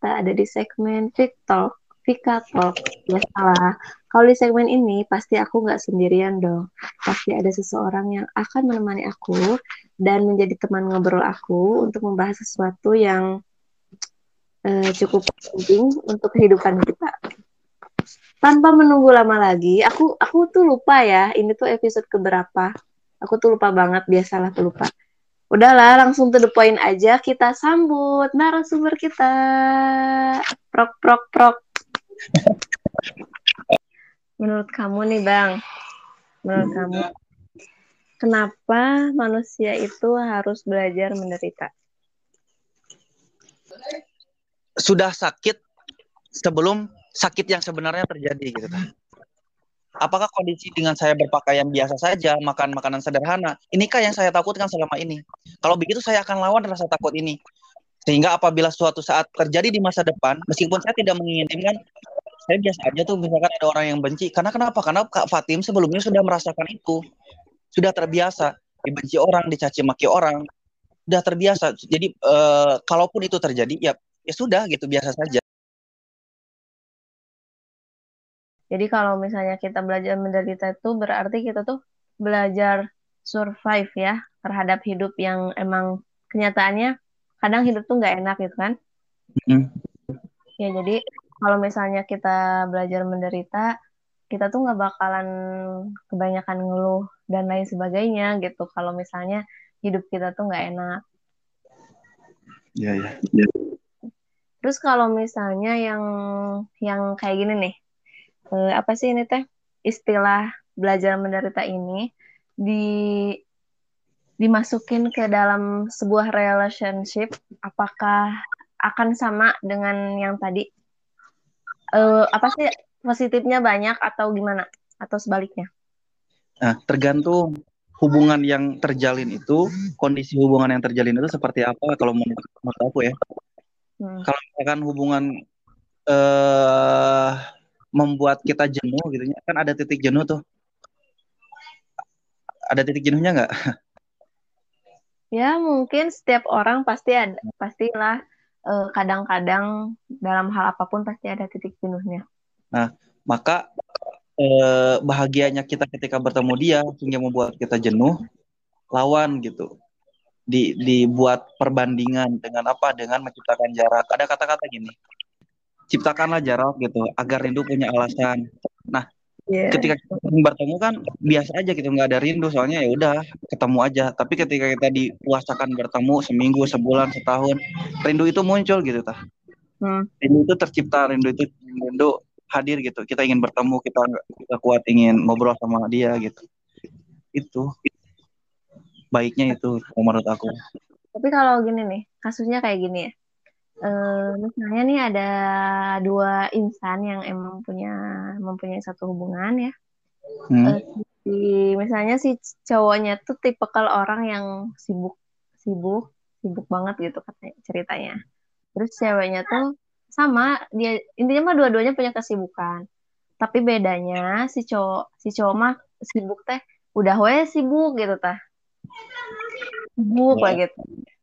kita ada di segmen Vika Talk. Ya salah. Kalau di segmen ini pasti aku nggak sendirian dong. Pasti ada seseorang yang akan menemani aku dan menjadi teman ngobrol aku untuk membahas sesuatu yang cukup penting untuk kehidupan kita. Tanpa menunggu lama lagi, aku tuh lupa ya. Ini tuh episode keberapa? Aku tuh lupa banget, biasalah pelupa. Udahlah, langsung to the point aja, kita sambut narasumber kita. Prok. Menurut kamu nih, Bang. Menurut kamu, kenapa manusia itu harus belajar menderita? Sudah sakit sebelum sakit yang sebenarnya terjadi gitu kan. Apakah kondisi dengan saya berpakaian biasa saja, makan makanan sederhana, inikah yang saya takutkan selama ini? Kalau begitu saya akan lawan rasa takut ini. Sehingga apabila suatu saat terjadi di masa depan, meskipun saya tidak menginginkan, saya biasa aja tuh misalkan ada orang yang benci. Karena kenapa? Karena Kak Fatim sebelumnya sudah merasakan itu. Sudah terbiasa dibenci orang, dicaci maki orang. Sudah terbiasa. Jadi kalaupun itu terjadi, ya sudah gitu, biasa saja. Jadi kalau misalnya kita belajar menderita itu berarti kita tuh belajar survive ya terhadap hidup yang emang kenyataannya kadang hidup tuh nggak enak gitu kan. Ya jadi kalau misalnya kita belajar menderita, kita tuh nggak bakalan kebanyakan ngeluh dan lain sebagainya gitu kalau misalnya hidup kita tuh nggak enak. Iya. Terus kalau misalnya yang kayak gini nih, apa sih ini teh istilah belajar menderita ini dimasukin ke dalam sebuah relationship, apakah akan sama dengan yang tadi? Apa sih positifnya banyak atau gimana? Atau sebaliknya? Nah, tergantung hubungan yang terjalin itu, kondisi hubungan yang terjalin itu seperti apa kalau menurut aku ya. Kalau misalkan hubungan membuat kita jenuh gitu ya. Kan ada titik jenuh tuh. Ada titik jenuhnya enggak? Ya, mungkin setiap orang pasti ada. Pastilah kadang-kadang dalam hal apapun pasti ada titik jenuhnya. Nah, maka bahagianya kita ketika bertemu dia sehingga membuat kita jenuh, lawan gitu. Dibuat perbandingan dengan apa? Dengan menciptakan jarak. Ada kata-kata gini. Ciptakanlah jarak gitu agar rindu punya alasan. Nah, ketika kita bertemu kan biasa aja gitu, nggak ada rindu soalnya ya udah ketemu aja. Tapi ketika kita dipuasakan bertemu seminggu, sebulan, setahun, rindu itu muncul gitu tah. Rindu itu tercipta, rindu hadir gitu. Kita ingin bertemu, kita kuat ingin ngobrol sama dia gitu. Itu baiknya itu menurut aku. Tapi kalau gini nih, kasusnya kayak gini ya. Misalnya nih ada dua insan yang emang mempunyai satu hubungan ya. Misalnya si cowoknya tuh tipikal orang yang sibuk banget gitu katanya ceritanya. Terus ceweknya tuh sama, dia intinya mah dua-duanya punya kesibukan. Tapi bedanya si cowok mah sibuk teh udah we sibuk gitu tah. Sibuk lah gitu.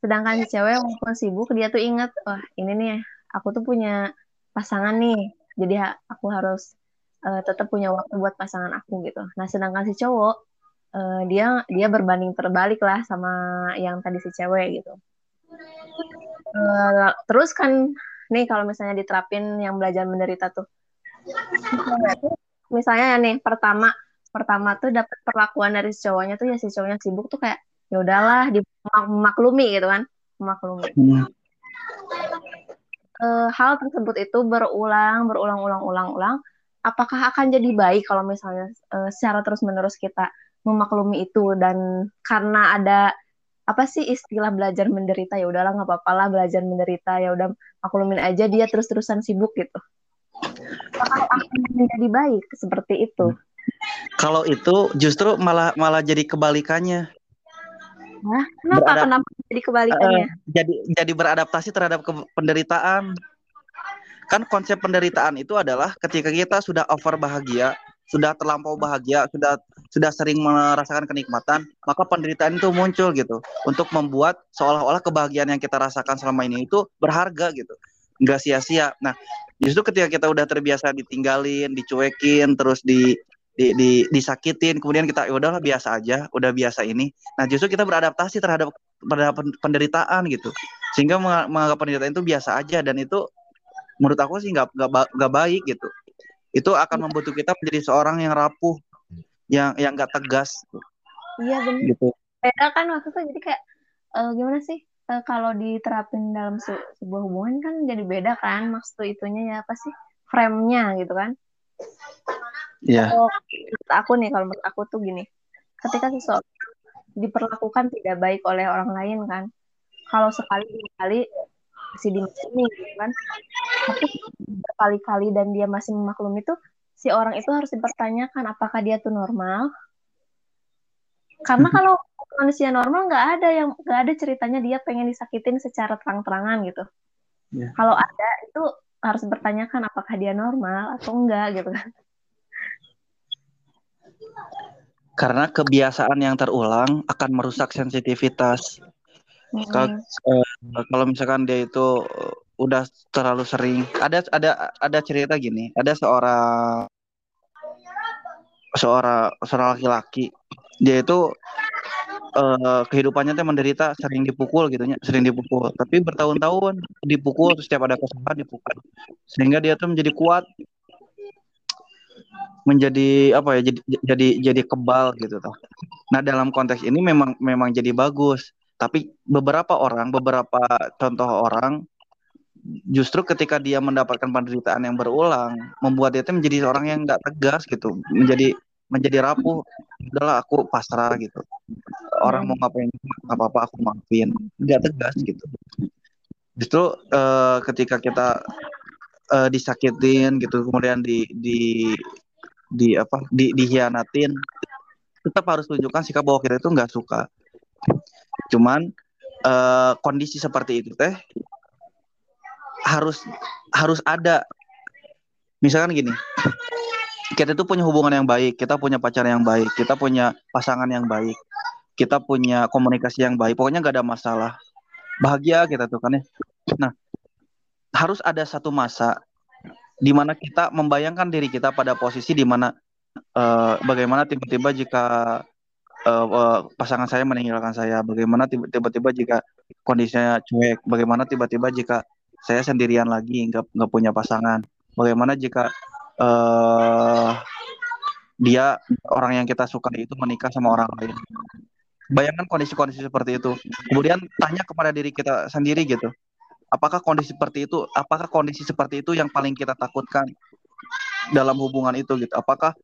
Sedangkan si cewek walaupun sibuk dia tuh ingat, wah ini nih aku tuh punya pasangan nih, jadi aku harus tetap punya waktu buat pasangan aku gitu. Nah sedangkan si cowok dia berbanding terbalik lah sama yang tadi si cewek gitu. Terus kan nih kalau misalnya diterapin yang belajar menderita tuh, misalnya nih pertama tuh dapat perlakuan dari si cowoknya tuh ya si cowoknya sibuk tuh kayak ya udahlah dimaklumi gitu kan, maklumi. Hal tersebut itu berulang-ulang. Apakah akan jadi baik kalau misalnya secara terus-menerus kita memaklumi itu, dan karena ada apa sih istilah belajar menderita, ya udahlah nggak apa-apalah belajar menderita, ya udah maklumin aja dia terus-terusan sibuk gitu. Apakah akan menjadi baik seperti itu? Kalau itu justru malah jadi kebalikannya. Nah, kenapa jadi kebalikannya? Jadi beradaptasi terhadap penderitaan. Kan konsep penderitaan itu adalah ketika kita sudah over bahagia, sudah terlampau bahagia, sudah sering merasakan kenikmatan, maka penderitaan itu muncul gitu untuk membuat seolah-olah kebahagiaan yang kita rasakan selama ini itu berharga gitu. nggak sia-sia. Nah, justru ketika kita udah terbiasa ditinggalin, dicuekin, terus disakitin, kemudian kita ya udahlah biasa aja, udah biasa ini. Nah, justru kita beradaptasi terhadap penderitaan gitu, sehingga menganggap penderitaan itu biasa aja, dan itu menurut aku sih nggak baik gitu. Itu akan membentuk kita menjadi seorang yang rapuh, yang nggak tegas. Iya benar. Gitu. Padahal kan maksudnya jadi kayak gimana sih? Kalau diterapin dalam sebuah hubungan kan jadi beda kan, maksud itunya ya apa sih, frame-nya gitu kan. Iya. Yeah. Menurut aku tuh gini, ketika seseorang diperlakukan tidak baik oleh orang lain kan, kalau sekali-kali masih dimaklumi gitu kan, tapi berkali-kali dan dia masih memaklumi tuh, si orang itu harus dipertanyakan apakah dia tuh normal. Karena kalau manusia normal nggak ada ceritanya dia pengen disakitin secara terang-terangan gitu. Yeah. Kalau ada itu harus bertanyakan apakah dia normal atau enggak gitu kan. Karena kebiasaan yang terulang akan merusak sensitivitas. Kalau misalkan dia itu udah terlalu sering. Ada cerita gini. Ada seorang laki-laki. Dia itu kehidupannya tuh menderita, sering dipukul, tapi bertahun-tahun dipukul, terus setiap ada kesempatan dipukul, sehingga dia tuh menjadi kuat, menjadi apa ya, jadi kebal gitu tuh. Nah dalam konteks ini memang jadi bagus, tapi beberapa contoh orang justru ketika dia mendapatkan penderitaan yang berulang membuat dia tuh menjadi orang yang nggak tegas gitu, menjadi rapuh. Udahlah aku pasrah gitu, orang mau ngapain nggak apa-apa, aku maafin, nggak tegas gitu. Justru ketika kita disakitin gitu, kemudian dihianatin, tetap harus tunjukkan sikap bahwa kita itu nggak suka. Cuman kondisi seperti itu teh harus ada. Misalkan gini, kita tuh punya hubungan yang baik, kita punya pacar yang baik, kita punya pasangan yang baik, kita punya komunikasi yang baik, pokoknya gak ada masalah, bahagia kita tuh kan ya. Nah, harus ada satu masa di mana kita membayangkan diri kita pada posisi di mana bagaimana tiba-tiba jika pasangan saya meninggalkan saya, bagaimana tiba-tiba jika kondisinya cuek, bagaimana tiba-tiba jika saya sendirian lagi, gak punya pasangan, bagaimana jika dia orang yang kita suka itu menikah sama orang lain. Bayangkan kondisi-kondisi seperti itu. Kemudian tanya kepada diri kita sendiri gitu. Apakah kondisi seperti itu yang paling kita takutkan dalam hubungan itu gitu. Apakah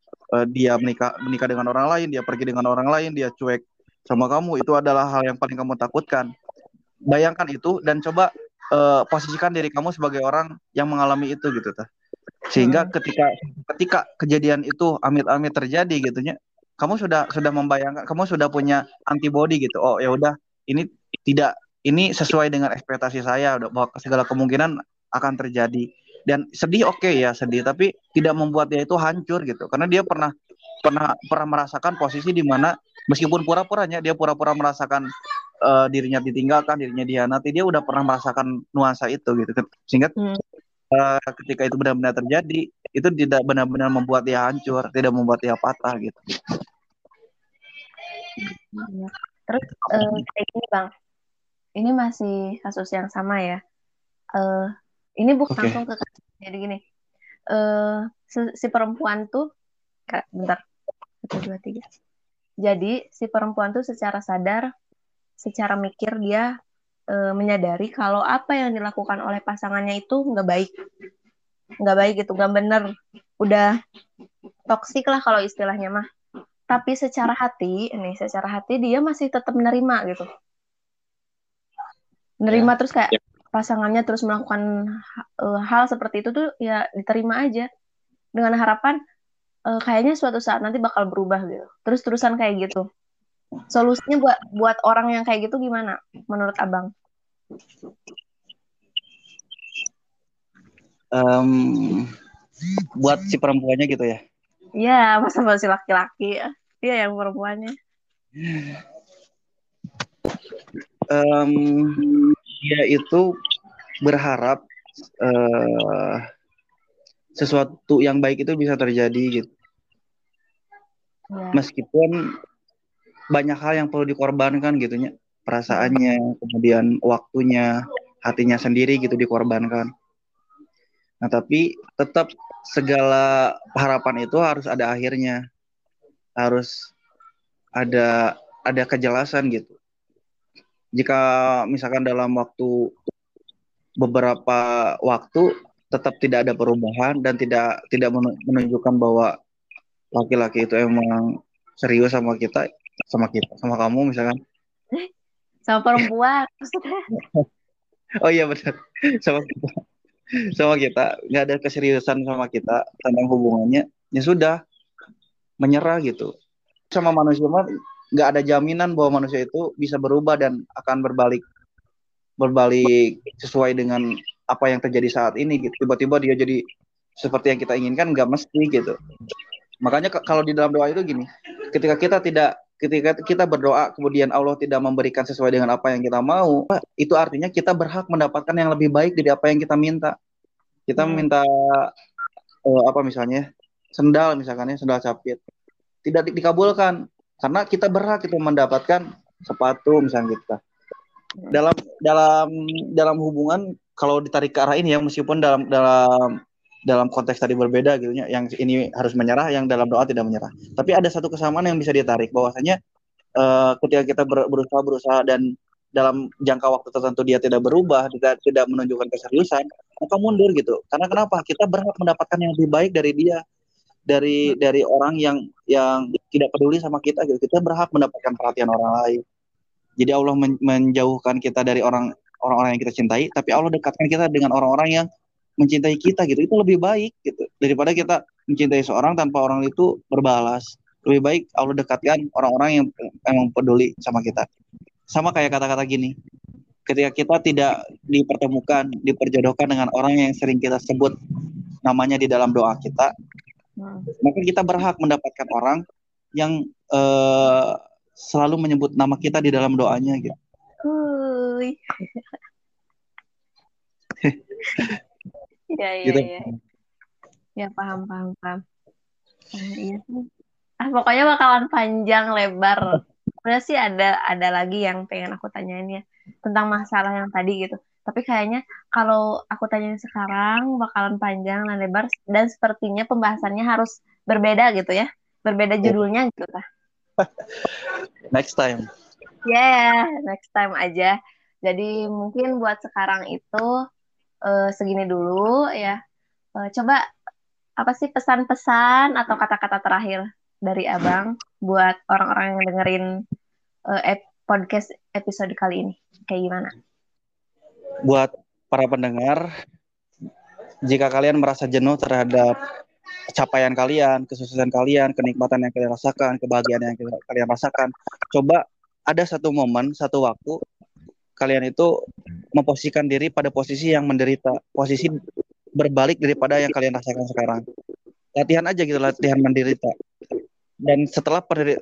dia menikah dengan orang lain, dia pergi dengan orang lain, dia cuek sama kamu, itu adalah hal yang paling kamu takutkan. Bayangkan itu dan coba posisikan diri kamu sebagai orang yang mengalami itu gitu tuh. Sehingga ketika kejadian itu amit-amit terjadi gitunya, kamu sudah membayangkan, kamu sudah punya antibody gitu. Oh ya udah, ini sesuai dengan ekspektasi saya, bahwa segala kemungkinan akan terjadi. Dan sedih, sedih, tapi tidak membuat dia itu hancur gitu, karena dia pernah merasakan posisi di mana meskipun pura-puranya dia pura-pura merasakan dirinya ditinggalkan, dirinya dihianati, dia udah pernah merasakan nuansa itu gitu. Sehingga ketika itu benar-benar terjadi, itu tidak benar-benar membuat dia hancur, tidak membuat dia patah gitu. Terus kayak gini Bang, ini masih kasus yang sama ya. Ini bukan langsung ke kasus. Jadi gini, si perempuan tuh, bentar, 1, 2, 3. Jadi si perempuan tuh secara sadar, secara mikir dia menyadari kalau apa yang dilakukan oleh pasangannya itu nggak baik gitu, nggak bener, udah toksik lah kalau istilahnya mah. Tapi secara hati dia masih tetap menerima ya. Terus kayak pasangannya terus melakukan hal seperti itu tuh ya diterima aja dengan harapan kayaknya suatu saat nanti bakal berubah gitu, terus-terusan kayak gitu. Solusinya buat orang yang kayak gitu gimana menurut Abang? Buat si perempuannya gitu ya? Iya, masa buat si laki-laki ya? Iya, yang perempuannya. Dia itu berharap sesuatu yang baik itu bisa terjadi gitu. Ya. Meskipun banyak hal yang perlu dikorbankan gitunya, perasaannya, kemudian waktunya, hatinya sendiri gitu dikorbankan. Nah, tapi tetap segala harapan itu harus ada akhirnya. Harus ada kejelasan gitu. Jika misalkan dalam waktu beberapa waktu tetap tidak ada perubahan dan tidak menunjukkan bahwa laki-laki itu emang serius sama kita, sama kamu misalkan. Sama perempuan. Oh iya benar. Sama kita nggak ada keseriusan sama kita tentang hubungannya, ya sudah menyerah gitu. Sama manusia nggak ada jaminan bahwa manusia itu bisa berubah dan akan berbalik sesuai dengan apa yang terjadi saat ini gitu. Tiba-tiba dia jadi seperti yang kita inginkan, nggak mesti gitu. Makanya kalau di dalam doa itu gini, ketika kita berdoa kemudian Allah tidak memberikan sesuai dengan apa yang kita mau, itu artinya kita berhak mendapatkan yang lebih baik dari apa yang kita minta. Kita minta misalnya sendal capit, tidak dikabulkan karena kita berhak itu mendapatkan sepatu misalnya kita. Dalam hubungan kalau ditarik ke arah ini ya, meskipun dalam konteks tadi berbeda gitu ya, yang ini harus menyerah, yang dalam doa tidak menyerah. Tapi ada satu kesamaan yang bisa ditarik, bahwasanya ketika kita berusaha dan dalam jangka waktu tertentu dia tidak berubah, tidak menunjukkan keseriusan, maka mundur gitu. Karena kenapa? Kita berhak mendapatkan yang lebih baik dari dia, dari orang yang tidak peduli sama kita gitu. Kita berhak mendapatkan perhatian orang lain. Jadi Allah menjauhkan kita dari orang-orang yang kita cintai, tapi Allah dekatkan kita dengan orang-orang yang mencintai kita gitu. Itu lebih baik gitu daripada kita mencintai seorang tanpa orang itu berbalas. Lebih baik Allah dekatkan orang-orang yang emang peduli sama kita. Sama kayak kata-kata gini, ketika kita tidak dipertemukan, diperjodohkan dengan orang yang sering kita sebut namanya di dalam doa kita, maka kita berhak mendapatkan orang yang selalu menyebut nama kita di dalam doanya gitu. Ya paham. Iya. Pokoknya bakalan panjang lebar. Sebenarnya sih ada lagi yang pengen aku tanyain ya tentang masalah yang tadi gitu. Tapi kayaknya kalau aku tanyain sekarang bakalan panjang dan lebar, dan sepertinya pembahasannya harus berbeda gitu ya, berbeda judulnya gitu lah. Next time. Yeah, next time aja. Jadi mungkin buat sekarang itu segini dulu ya. Coba apa sih pesan-pesan atau kata-kata terakhir dari Abang buat orang-orang yang dengerin podcast episode kali ini? Kayak gimana? Buat para pendengar, jika kalian merasa jenuh terhadap capaian kalian, kesuksesan kalian, kenikmatan yang kalian rasakan, kebahagiaan yang kalian rasakan, coba ada satu momen, satu waktu kalian itu memposisikan diri pada posisi yang menderita, posisi berbalik daripada yang kalian rasakan sekarang. Latihan aja gitu, latihan menderita. Dan setelah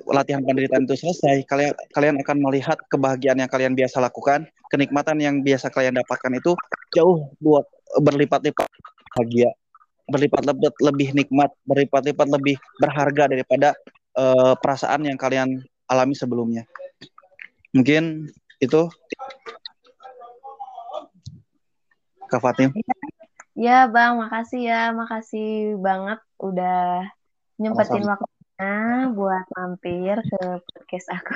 latihan penderitaan itu selesai, kalian akan melihat kebahagiaan yang kalian biasa lakukan, kenikmatan yang biasa kalian dapatkan itu jauh berlipat-lipat bahagia, berlipat-lipat lebih nikmat, berlipat-lipat lebih berharga daripada perasaan yang kalian alami sebelumnya. Mungkin itu Kak Fatim. Ya Bang, makasih banget udah nyempetin waktunya buat mampir ke podcast aku.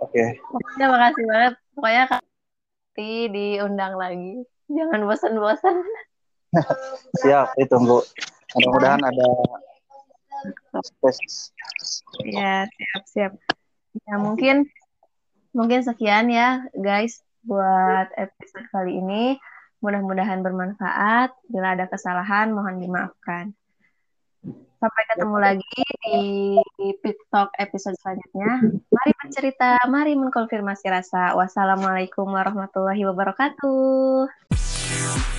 Oke. Pokoknya makasih banget. Pokoknya Kak diundang lagi. Jangan bosan-bosan. Siap, ditunggu. Mudah-mudahan ada ya, siap. Ya mungkin sekian ya guys buat episode kali ini. Mudah-mudahan bermanfaat. Bila ada kesalahan mohon dimaafkan. Sampai ketemu lagi di TikTok episode selanjutnya. Mari bercerita, mari mengkonfirmasi rasa. Wassalamualaikum warahmatullahi wabarakatuh.